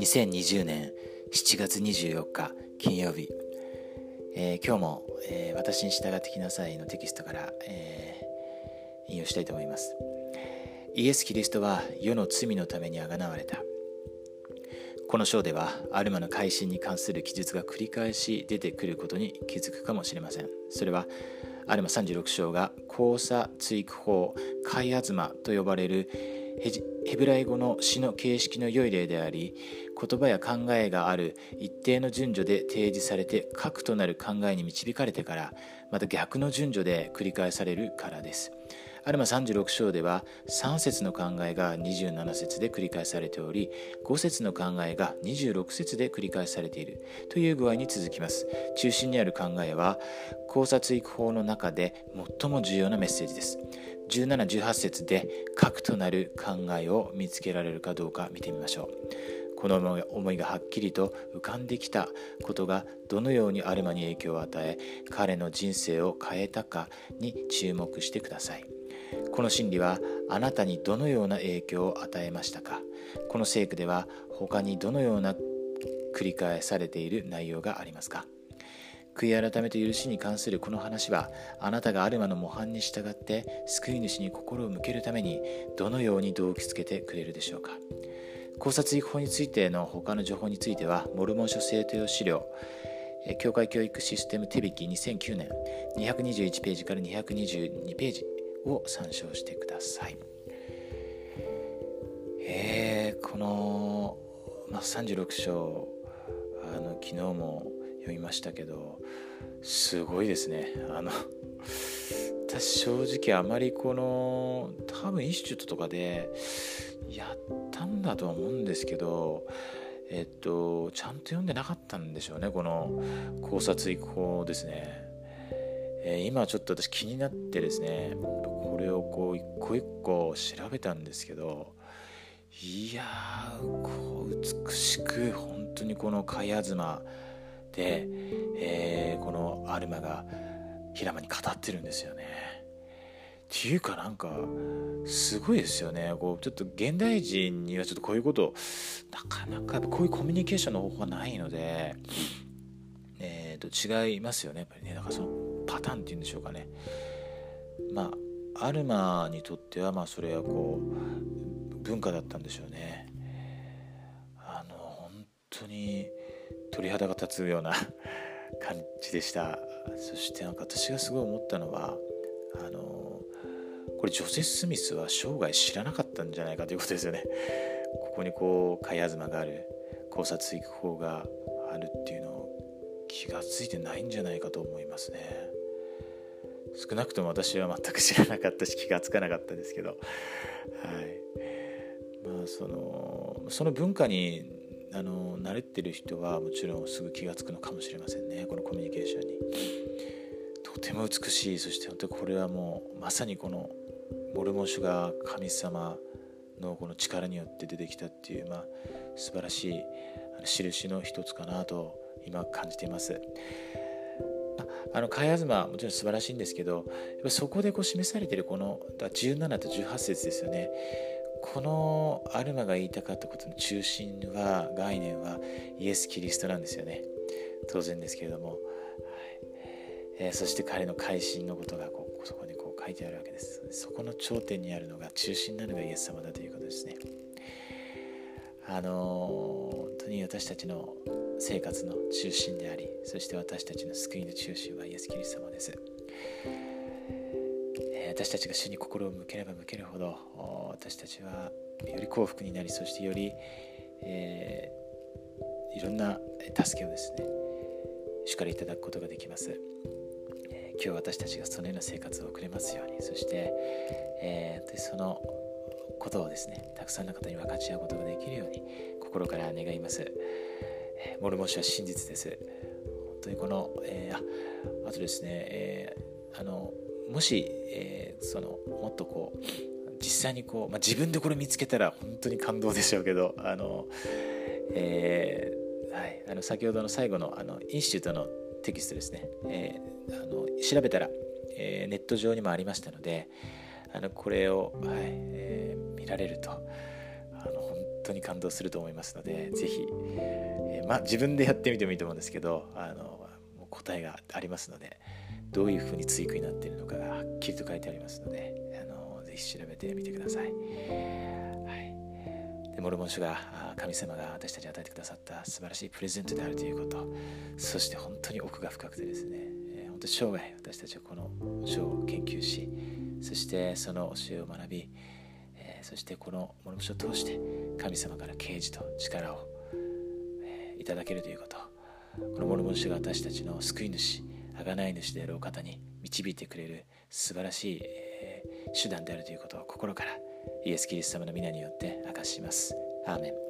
2020年7月24日金曜日、今日も、私に従ってきなさいのテキストから、引用したいと思います。イエス・キリストは世の罪のためにあがなわれた。この章ではアルマの改心に関する記述が繰り返し出てくることに気づくかもしれません。それはアルマ36章が交差追句法カイアズマと呼ばれるヘブライ語の詩の形式の良い例であり、言葉や考えがある一定の順序で提示されて核となる考えに導かれてから、また逆の順序で繰り返されるからです。アルマ36章では3節の考えが27節で繰り返されており、5節の考えが26節で繰り返されているという具合に続きます。中心にある考えは交差追句法の中で最も重要なメッセージです。17、18節で核となる考えを見つけられるかどうか見てみましょう。この思いがはっきりと浮かんできたことがどのようにアルマに影響を与え、彼の人生を変えたかに注目してください。この真理はあなたにどのような影響を与えましたか？この聖句では他にどのような繰り返されている内容がありますか？悔い改めと許しに関するこの話は、あなたがアルマの模範に従って救い主に心を向けるためにどのように動機づけてくれるでしょうか？交差追句法についての他の情報については、モルモン書聖徒用資料教会教育システム手引き2009年221ページから222ページを参照してください。この、36章昨日も読みましたけど、すごいですね。私正直あまりこの多分インスチュートとかでやったんだとは思うんですけど、ちゃんと読んでなかったんでしょうね、この交差追句法ですね。今ちょっと私気になってですね、これをこう一個一個調べたんですけど、いやーこう美しく本当にこの貝あずまで、このアルマが平間に語ってるんですよね。っていうかなんかすごいですよね。こうちょっと現代人にはちょっとこういうことなかなかやっぱこういうコミュニケーションの方法はないので、違いますよねやっぱりね。なんかそのパターンっていうんでしょうかね。アルマにとってはそれはこう文化だったんでしょうね。本当に鳥肌が立つような感じでした。そしてなんか私がすごい思ったのは、これジョセフ・スミスは生涯知らなかったんじゃないかということですよね。ここにこう貝あずまがある、交差追句法があるっていうのを気がついてないんじゃないかと思いますね。少なくとも私は全く知らなかったし気がつかなかったですけど、はい、その文化に慣れてる人はもちろんすぐ気がつくのかもしれませんね。このコミュニケーションにとても美しい。そして本当これはもうまさにこのモルモン書が神様のこの力によって出てきたっていう、素晴らしい印の一つかなと今感じています。貝あずまはもちろん素晴らしいんですけど、やっぱそこでこう示されているこの17と18節ですよね。このアルマが言いたかったことの中心は、概念はイエス・キリストなんですよね。当然ですけれども、はい、そして彼の改心のことがそこにこう書いてあるわけです。そこの頂点にあるのが、中心なのがイエス様だということですね。本当に私たちの生活の中心であり、そして私たちの救いの中心はイエス・キリスト様です。私たちが主に心を向ければ向けるほど、私たちはより幸福になり、そしてより、いろんな助けをですね、主からいただくことができます。今日私たちがそのような生活を送れますように、そして、そのことをですね、たくさんの方に分かち合うことができるように心から願います。モルモン書は真実です。本当にこの、あとですね、もし、もっとこう実際にこう、自分でこれ見つけたら本当に感動でしょうけど、はい、先ほどの最後のインスチュートのテキストですね、調べたら、ネット上にもありましたので、これを、見られると本当に感動すると思いますので、ぜひ、自分でやってみてもいいと思うんですけど、答えがありますので、どういうふうに対句になっているのかがはっきりと書いてありますので、ぜひ調べてみてください。でモルモン書が神様が私たちに与えてくださった素晴らしいプレゼントであるということ、そして本当に奥が深くてですね、本当に生涯私たちはこの書を研究し、そしてその教えを学び、そしてこのモルモン書を通して神様から啓示と力を、いただけるということ、このモルモン書が私たちの救い主、贖い主であるお方に導いてくれる素晴らしい、手段であるということを心からイエス・キリスト様の御名によって明かします。アーメン。